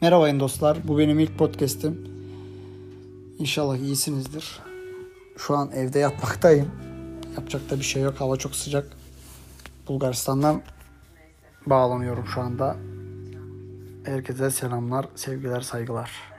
Merhaba dostlar, bu benim ilk podcast'im. İnşallah iyisinizdir. Şu an evde yatmaktayım. Yapacak da bir şey yok, hava çok sıcak. Bulgaristan'dan bağlanıyorum şu anda. Herkese selamlar, sevgiler, saygılar.